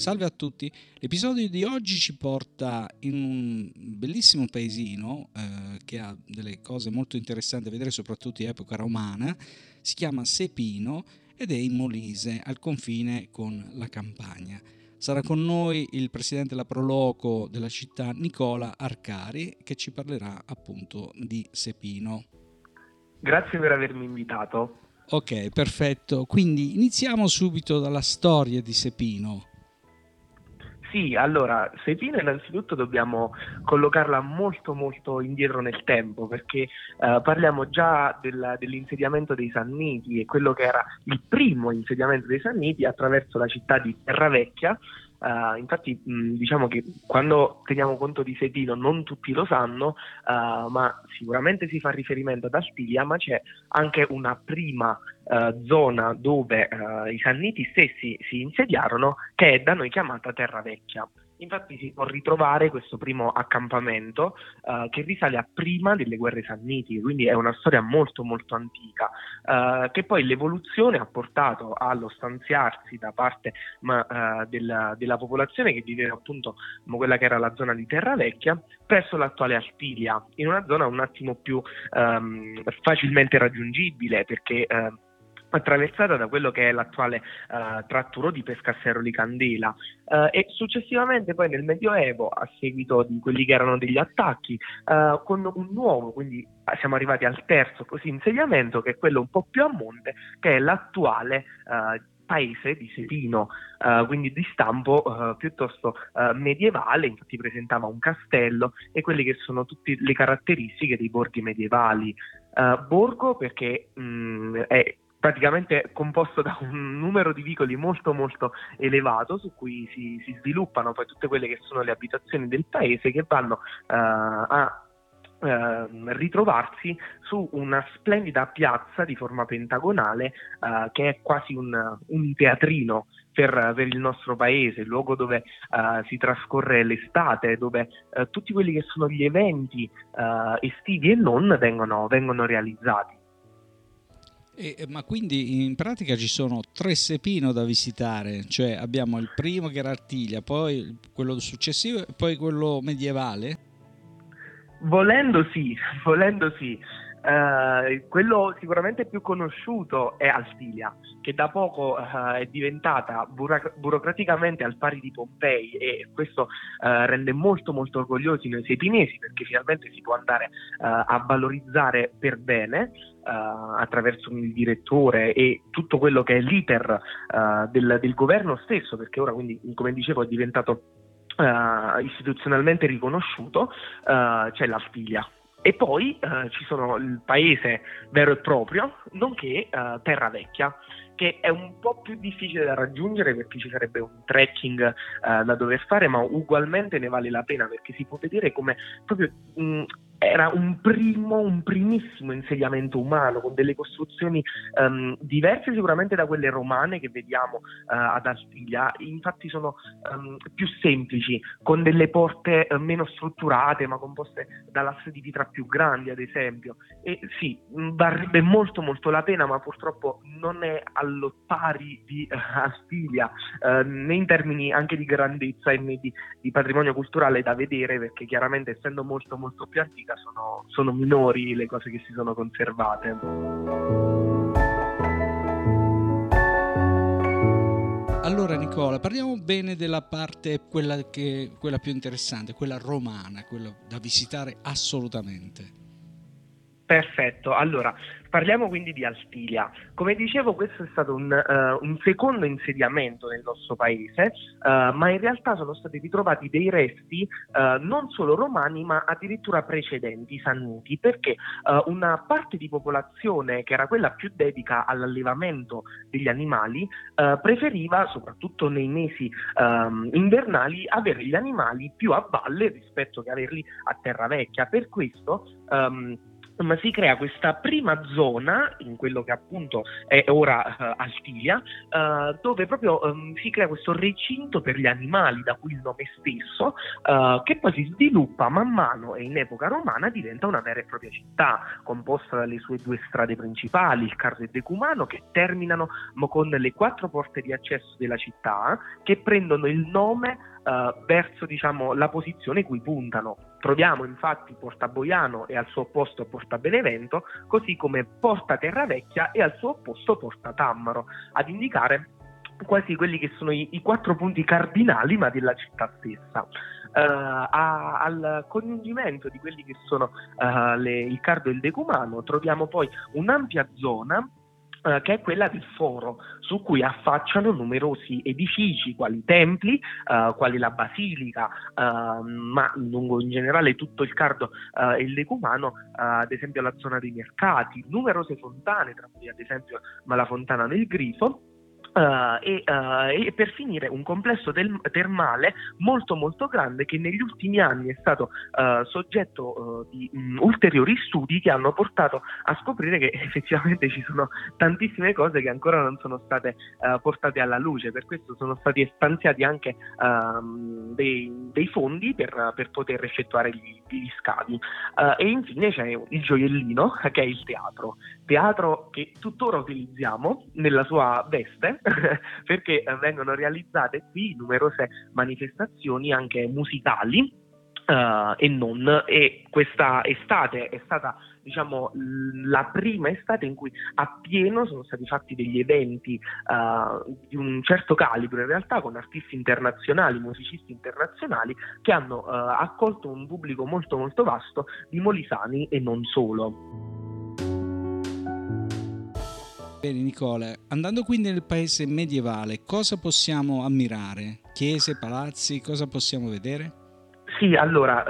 Salve a tutti, l'episodio di oggi ci porta in un bellissimo paesino che ha delle cose molto interessanti da vedere, soprattutto in epoca romana. Si chiama Sepino ed è in Molise, al confine con la Campania. Sarà con noi il presidente della Pro Loco della città, Nicola Arcari, che ci parlerà appunto di Sepino. Grazie per avermi invitato. Ok, perfetto. Quindi iniziamo subito dalla storia di Sepino. Sì, allora, Sepino innanzitutto dobbiamo collocarla molto molto indietro nel tempo, perché parliamo già dell'insediamento dei Sanniti e quello che era il primo insediamento dei Sanniti attraverso la città di Terra Vecchia. Infatti diciamo che quando teniamo conto di Sepino non tutti lo sanno, ma sicuramente si fa riferimento ad Altilia, ma c'è anche una prima zona dove i Sanniti stessi si insediarono, che è da noi chiamata Terra Vecchia. Infatti si può ritrovare questo primo accampamento che risale a prima delle guerre Sanniti, quindi è una storia molto molto antica, che poi l'evoluzione ha portato allo stanziarsi da parte della popolazione che viveva appunto quella che era la zona di Terra Vecchia presso l'attuale Altilia, in una zona un attimo più facilmente raggiungibile, perché attraversata da quello che è l'attuale tratturo di Pescasseroli Candela, e successivamente poi nel Medioevo, a seguito di quelli che erano degli attacchi, con un nuovo, quindi siamo arrivati al terzo insediamento, che è quello un po' più a monte, che è l'attuale paese di Sepino, quindi di stampo piuttosto medievale. Infatti presentava un castello e quelle che sono tutte le caratteristiche dei borghi medievali. Borgo perché è praticamente composto da un numero di vicoli molto molto elevato, su cui si sviluppano poi tutte quelle che sono le abitazioni del paese, che vanno a ritrovarsi su una splendida piazza di forma pentagonale, che è quasi un teatrino per il nostro paese, il luogo dove si trascorre l'estate, dove tutti quelli che sono gli eventi estivi e non vengono realizzati. Ma quindi in pratica ci sono tre Sepino da visitare, cioè abbiamo il primo che era Artiglia, poi quello successivo e poi quello medievale? Volendo sì. Quello sicuramente più conosciuto è Altilia, che da poco è diventata burocraticamente al pari di Pompei, e questo rende molto molto orgogliosi noi sepinesi, perché finalmente si può andare a valorizzare per bene attraverso il direttore e tutto quello che è l'iter del governo stesso, perché ora, quindi, come dicevo, è diventato istituzionalmente riconosciuto. C'è l'Altilia. E poi ci sono il paese vero e proprio, nonché Terra Vecchia, che è un po' più difficile da raggiungere, perché ci sarebbe un trekking da dover fare, ma ugualmente ne vale la pena, perché si può vedere come proprio era un primissimo insediamento umano, con delle costruzioni diverse sicuramente da quelle romane che vediamo ad Altilia. Infatti sono più semplici, con delle porte meno strutturate, ma composte da lastre di pietra più grandi, ad esempio. E sì, varrebbe molto molto la pena, ma purtroppo non è allo pari di Altilia, né in termini anche di grandezza e né di patrimonio culturale da vedere, perché chiaramente, essendo molto molto più antica, sono minori le cose che si sono conservate. Allora Nicola, parliamo bene della parte, quella più interessante, quella romana, quella da visitare assolutamente. Perfetto, allora parliamo quindi di Altilia. Come dicevo, questo è stato un secondo insediamento nel nostro paese, ma in realtà sono stati ritrovati dei resti non solo romani, ma addirittura precedenti Sanniti, perché una parte di popolazione che era quella più dedica all'allevamento degli animali preferiva, soprattutto nei mesi invernali, avere gli animali più a valle rispetto che averli a Terra Vecchia. Per questo insomma si crea questa prima zona, in quello che appunto è ora Altilia, dove proprio si crea questo recinto per gli animali, da cui il nome stesso, che poi si sviluppa man mano e in epoca romana diventa una vera e propria città, composta dalle sue due strade principali, il Cardo e il Decumano, che terminano con le 4 porte di accesso della città, che prendono il nome verso, diciamo, la posizione cui puntano. Troviamo infatti Porta Boiano e al suo opposto Porta Benevento, così come Porta Terravecchia e al suo opposto Porta Tammaro, ad indicare quasi quelli che sono i 4 punti cardinali ma della città stessa. Al congiungimento di quelli che sono il Cardo e il Decumano troviamo poi un'ampia zona che è quella del foro, su cui affacciano numerosi edifici quali templi, quali la basilica, ma lungo in generale tutto il Cardo e il Decumano, ad esempio la zona dei mercati, numerose fontane, tra cui ad esempio la fontana del Grifo, e per finire un complesso termale molto molto grande, che negli ultimi anni è stato soggetto di ulteriori studi che hanno portato a scoprire che effettivamente ci sono tantissime cose che ancora non sono state portate alla luce. Per questo sono stati stanziati anche dei fondi per poter effettuare gli scavi, e infine c'è il gioiellino, che è il teatro che tuttora utilizziamo nella sua veste, perché vengono realizzate qui numerose manifestazioni anche musicali e non, e questa estate è stata, diciamo, la prima estate in cui a pieno sono stati fatti degli eventi di un certo calibro, in realtà, con artisti internazionali, musicisti internazionali, che hanno accolto un pubblico molto molto vasto di molisani e non solo. Bene, Nicola, andando quindi nel paese medievale, cosa possiamo ammirare? Chiese, palazzi, cosa possiamo vedere? Sì, allora,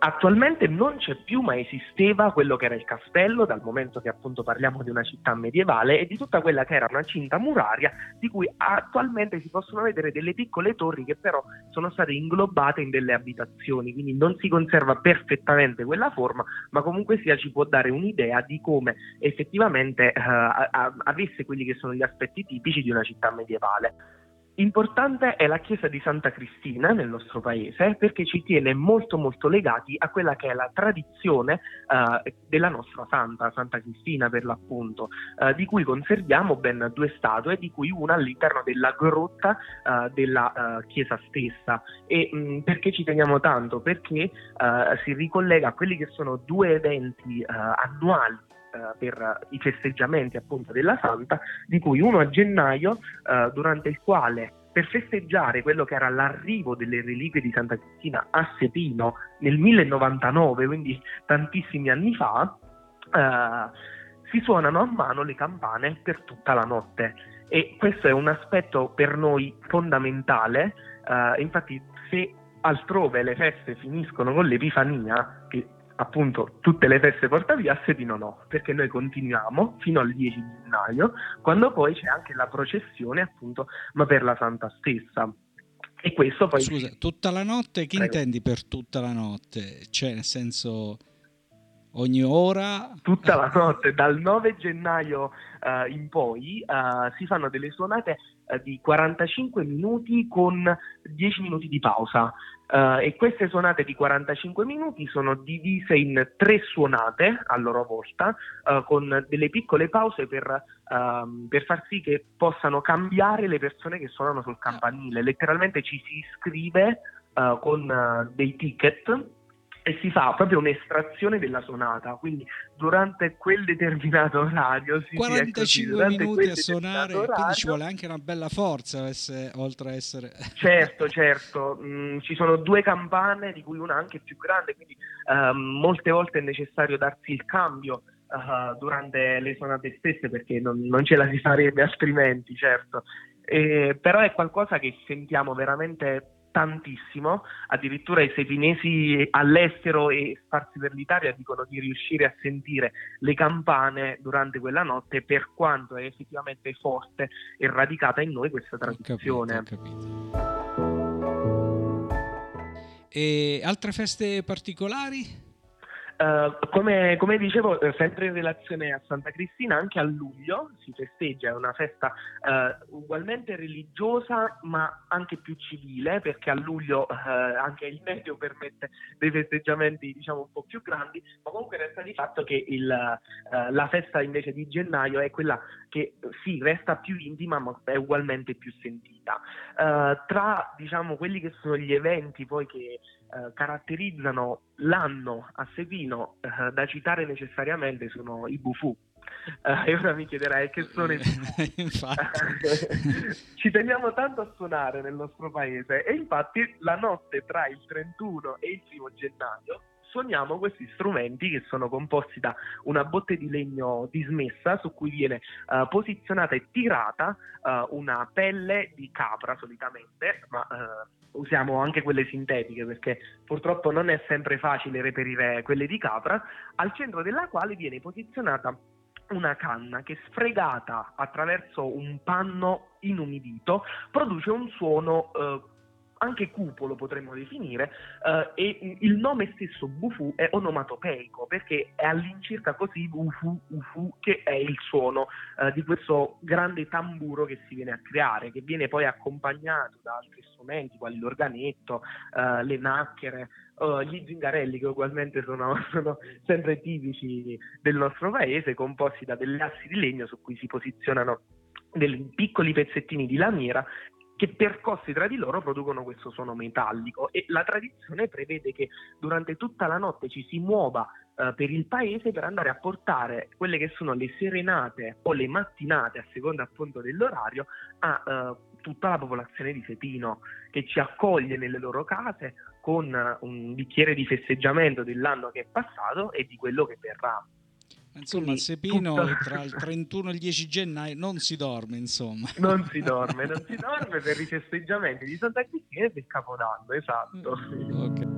attualmente non c'è più, ma esisteva quello che era il castello, dal momento che appunto parliamo di una città medievale, e di tutta quella che era una cinta muraria, di cui attualmente si possono vedere delle piccole torri che però sono state inglobate in delle abitazioni, quindi non si conserva perfettamente quella forma, ma comunque sia ci può dare un'idea di come effettivamente avesse quelli che sono gli aspetti tipici di una città medievale. Importante è la chiesa di Santa Cristina nel nostro paese, perché ci tiene molto molto legati a quella che è la tradizione della nostra santa, Santa Cristina per l'appunto, di cui conserviamo ben 2 statue, di cui una all'interno della grotta della chiesa stessa. E perché ci teniamo tanto? Perché si ricollega a quelli che sono 2 eventi annuali per i festeggiamenti appunto della santa, di cui uno a gennaio, durante il quale, per festeggiare quello che era l'arrivo delle reliquie di Santa Cristina a Sepino nel 1099, quindi tantissimi anni fa, si suonano a mano le campane per tutta la notte, e questo è un aspetto per noi fondamentale. Infatti, se altrove le feste finiscono con l'Epifania, che appunto tutte le feste porta via, a Sepino no, perché noi continuiamo fino al 10 gennaio, quando poi c'è anche la processione appunto, ma per la santa stessa. E questo poi... Scusa, tutta la notte, che intendi per tutta la notte? Cioè, nel senso, ogni ora? Tutta la notte, dal 9 gennaio in poi si fanno delle suonate di 45 minuti con 10 minuti di pausa, e queste suonate di 45 minuti sono divise in 3 suonate a loro volta, con delle piccole pause per far sì che possano cambiare le persone che suonano sul campanile. Letteralmente ci si iscrive con dei ticket e si fa proprio un'estrazione della suonata, quindi durante quel determinato orario si 45 minuti a suonare, orario, quindi ci vuole anche una bella forza, oltre a essere... Certo, ci sono 2 campane, di cui una anche più grande, quindi molte volte è necessario darsi il cambio durante le suonate stesse, perché non ce la si farebbe altrimenti, certo. Però è qualcosa che sentiamo veramente tantissimo, addirittura i sepinesi all'estero e sparsi per l'Italia dicono di riuscire a sentire le campane durante quella notte, per quanto è effettivamente forte e radicata in noi questa tradizione. Ho capito. E altre feste particolari? Come dicevo, sempre in relazione a Santa Cristina, anche a luglio si festeggia, è una festa ugualmente religiosa ma anche più civile, perché a luglio anche il meteo permette dei festeggiamenti diciamo un po' più grandi, ma comunque resta di fatto che la festa invece di gennaio è quella che sì, resta più intima ma è ugualmente più sentita. Tra diciamo quelli che sono gli eventi poi che caratterizzano l'anno a Sepino, da citare necessariamente sono i bufù. E ora mi chiederai che sono i bufù. Ci teniamo tanto a suonare nel nostro paese e infatti la notte tra il 31 e il 1 gennaio suoniamo questi strumenti che sono composti da una botte di legno dismessa su cui viene posizionata e tirata una pelle di capra solitamente, ma usiamo anche quelle sintetiche perché purtroppo non è sempre facile reperire quelle di capra, al centro della quale viene posizionata una canna che sfregata attraverso un panno inumidito produce un suono anche cupo lo potremmo definire, e il nome stesso bufù è onomatopeico perché è all'incirca così bufù, bufù, che è il suono di questo grande tamburo che si viene a creare, che viene poi accompagnato da altri strumenti quali l'organetto, le nacchere, gli zingarelli che ugualmente sono sempre tipici del nostro paese, composti da delle assi di legno su cui si posizionano dei piccoli pezzettini di lamiera che percossi tra di loro producono questo suono metallico, e la tradizione prevede che durante tutta la notte ci si muova per il paese per andare a portare quelle che sono le serenate o le mattinate, a seconda appunto dell'orario, a tutta la popolazione di Sepino, che ci accoglie nelle loro case con un bicchiere di festeggiamento dell'anno che è passato e di quello che verrà. Insomma, a Sepino tra il 31 e il 10 gennaio non si dorme, insomma. Non si dorme per i festeggiamenti di Santa Cristina e del Capodanno, esatto. Okay.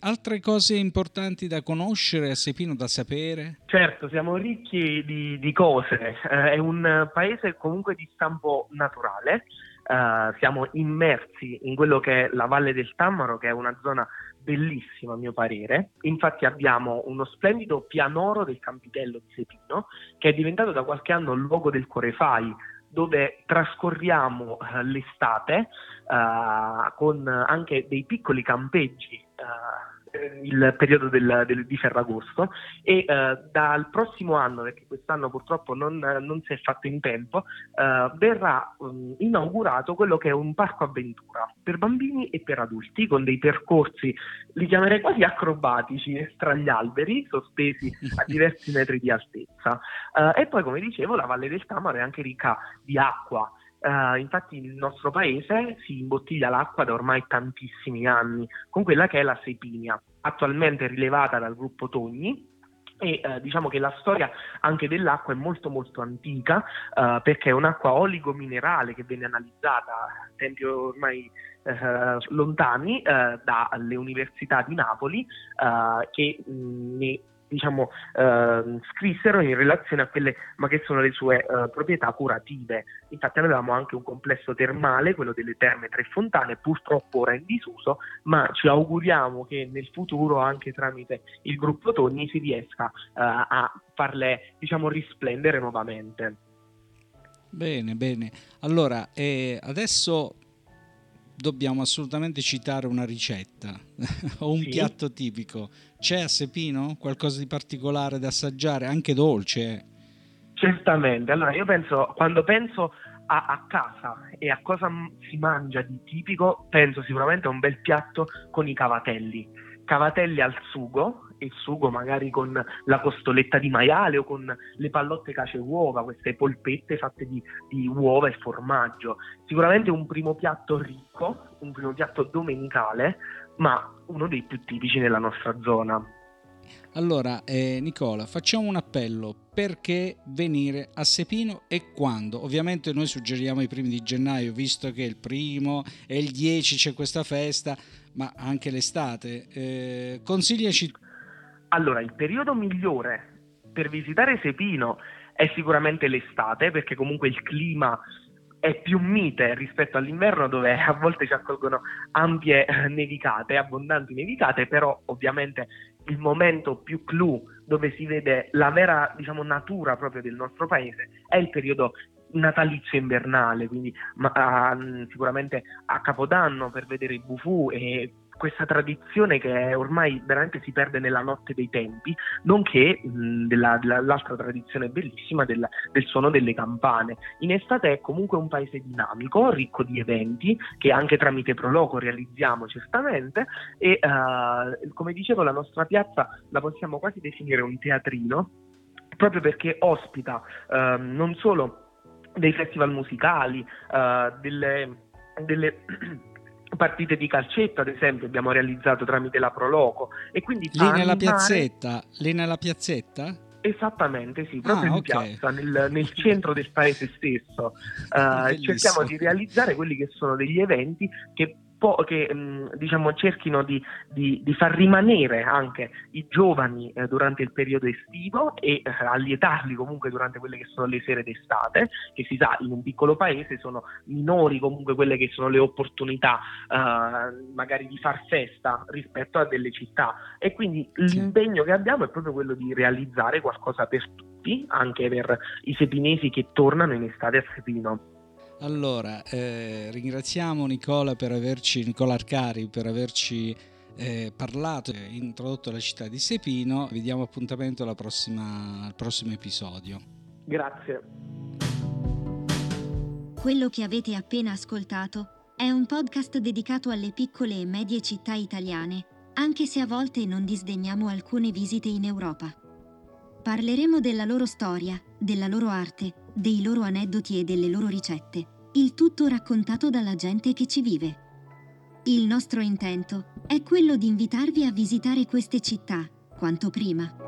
Altre cose importanti da conoscere a Sepino, da sapere? Certo, siamo ricchi di cose. È un paese comunque di stampo naturale. Siamo immersi in quello che è la Valle del Tammaro, che è una zona bellissima a mio parere. Infatti abbiamo uno splendido pianoro del Campitello di Sepino, che è diventato da qualche anno il luogo del Corefai, dove trascorriamo l'estate con anche dei piccoli campeggi il periodo di Ferragosto, e dal prossimo anno, perché quest'anno purtroppo non si è fatto in tempo, verrà inaugurato quello che è un parco avventura per bambini e per adulti, con dei percorsi, li chiamerei quasi acrobatici, tra gli alberi sospesi a diversi metri di altezza, e poi come dicevo la Valle del Tammaro è anche ricca di acqua. Infatti il nostro paese si imbottiglia l'acqua da ormai tantissimi anni con quella che è la Sepinia, attualmente rilevata dal gruppo Togni, e diciamo che la storia anche dell'acqua è molto molto antica, perché è un'acqua oligominerale che venne analizzata a tempi ormai lontani dalle università di Napoli, che scrissero in relazione a quelle ma che sono le sue proprietà curative. Infatti avevamo anche un complesso termale, quello delle terme Tre Fontane, purtroppo ora in disuso, ma ci auguriamo che nel futuro anche tramite il gruppo Togni si riesca a farle risplendere nuovamente. Bene, allora adesso dobbiamo assolutamente citare una ricetta o un piatto tipico. C'è a Sepino qualcosa di particolare da assaggiare, anche dolce? Certamente. Allora io penso, quando penso a casa e a cosa si mangia di tipico, penso sicuramente a un bel piatto con i cavatelli al sugo, il sugo magari con la costoletta di maiale o con le pallotte cacio e uova, queste polpette fatte di uova e formaggio. Sicuramente un primo piatto ricco, un primo piatto domenicale, ma uno dei più tipici nella nostra zona. Allora Nicola, facciamo un appello: perché venire a Sepino e quando? Ovviamente noi suggeriamo i primi di gennaio, visto che il 1 e il 10 c'è questa festa, ma anche l'estate. Consigliaci. Allora, il periodo migliore per visitare Sepino è sicuramente l'estate, perché comunque il clima è più mite rispetto all'inverno, dove a volte ci accolgono ampie nevicate, abbondanti nevicate, però ovviamente il momento più clou dove si vede la vera, diciamo, natura proprio del nostro paese, è il periodo natalizio invernale, quindi sicuramente a Capodanno per vedere i bufù e questa tradizione che ormai veramente si perde nella notte dei tempi, nonché l'altra tradizione bellissima del suono delle campane. In estate è comunque un paese dinamico, ricco di eventi, che anche tramite Pro Loco realizziamo certamente, e come dicevo la nostra piazza la possiamo quasi definire un teatrino, proprio perché ospita non solo dei festival musicali, delle partite di calcetto, ad esempio, abbiamo realizzato tramite la Pro Loco, e quindi lì nella piazzetta? Esattamente, sì, proprio in piazza, nel centro del paese stesso. Cerchiamo di realizzare quelli che sono degli eventi che diciamo cerchino di far rimanere anche i giovani durante il periodo estivo e allietarli comunque durante quelle che sono le sere d'estate, che si sa in un piccolo paese sono minori comunque quelle che sono le opportunità magari di far festa rispetto a delle città, e quindi l'impegno che abbiamo è proprio quello di realizzare qualcosa per tutti, anche per i sepinesi che tornano in estate a Sepino. Allora, ringraziamo Nicola Arcari per averci parlato e introdotto la città di Sepino. Vi diamo appuntamento al prossimo episodio. Grazie. Quello che avete appena ascoltato è un podcast dedicato alle piccole e medie città italiane, anche se a volte non disdegniamo alcune visite in Europa. Parleremo della loro storia, della loro arte, dei loro aneddoti e delle loro ricette, il tutto raccontato dalla gente che ci vive. Il nostro intento è quello di invitarvi a visitare queste città quanto prima.